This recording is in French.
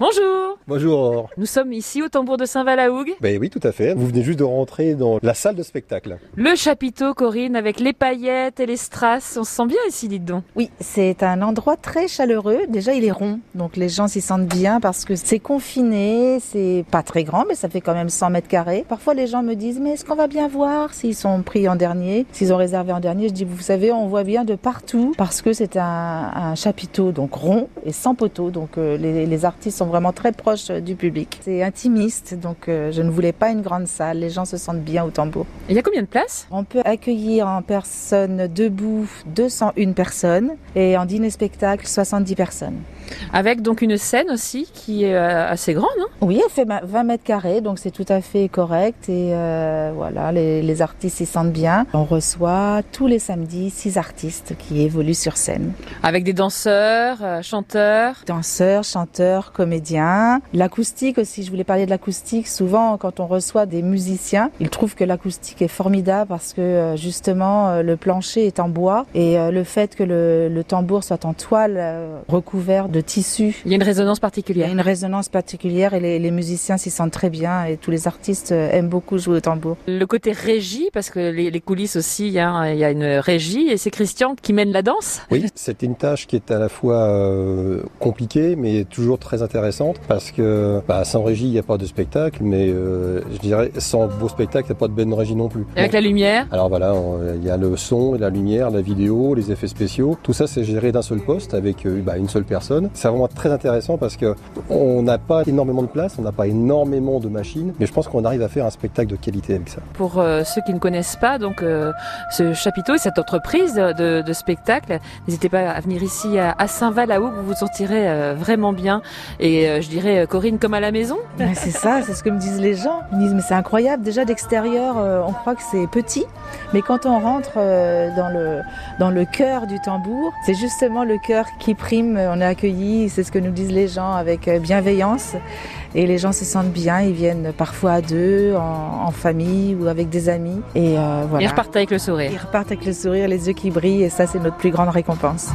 Bonjour. Bonjour. Nous sommes ici au Tambour de Saint-Vaast-la-Hougue. Ben oui, tout à fait. Vous venez juste de rentrer dans la salle de spectacle. Le chapiteau, Corinne, avec les paillettes et les strass. On se sent bien ici, dites donc. Oui, c'est un endroit très chaleureux. Déjà, il est rond, donc les gens s'y sentent bien parce que c'est confiné, c'est pas très grand, mais ça fait quand même 100 mètres carrés. Parfois, les gens me disent, mais est-ce qu'on va bien voir s'ils sont pris en dernier, s'ils ont réservé en dernier? Je dis, vous savez, on voit bien de partout parce que c'est un chapiteau donc rond et sans poteau, donc les artistes sont vraiment très proches du public. C'est intimiste, donc je ne voulais pas une grande salle. Les gens se sentent bien au tambour. Il y a combien de places? On peut accueillir en personne debout 201 personnes et en dîner-spectacle 70 personnes. Avec donc une scène aussi qui est assez grande, hein? Oui, elle fait 20 mètres carrés, donc c'est tout à fait correct. Et voilà, les artistes s'y sentent bien. On reçoit tous les samedis 6 artistes qui évoluent sur scène. Avec des danseurs, chanteurs? Danseurs, chanteurs, comédiens. L'acoustique aussi, je voulais parler de l'acoustique. Souvent, quand on reçoit des musiciens, ils trouvent que l'acoustique est formidable parce que justement, le plancher est en bois. Et le fait que le tambour soit en toile recouvert de tissu. Il y a une résonance particulière. Il y a une résonance particulière et les musiciens s'y sentent très bien et tous les artistes aiment beaucoup jouer au tambour. Le côté régie, parce que les coulisses aussi, il y a une régie et c'est Christian qui mène la danse. Oui, c'est une tâche qui est à la fois compliquée mais toujours très intéressante parce que sans régie, il n'y a pas de spectacle, mais je dirais sans beau spectacle, il n'y a pas de bonne régie non plus. Et avec la lumière? Alors voilà, il y a le son, la lumière, la vidéo, les effets spéciaux. Tout ça, c'est géré d'un seul poste avec une seule personne. C'est vraiment très intéressant parce qu'on n'a pas énormément de place, on n'a pas énormément de machines, mais je pense qu'on arrive à faire un spectacle de qualité avec ça. Pour ceux qui ne connaissent pas donc, ce chapiteau et cette entreprise de spectacle, n'hésitez pas à venir ici à Saint-Vaast-la-Hougue, vous vous sentirez vraiment bien et je dirais Corinne comme à la maison. Mais c'est ça, c'est ce que me disent les gens. Ils me disent mais c'est incroyable, déjà d'extérieur on croit que c'est petit, mais quand on rentre dans le cœur du tambour, c'est justement le cœur qui prime, on est accueilli. C'est ce que nous disent les gens avec bienveillance et les gens se sentent bien, ils viennent parfois à deux, en famille ou avec des amis et voilà. Ils repartent avec le sourire. Ils repartent avec le sourire, les yeux qui brillent et ça c'est notre plus grande récompense.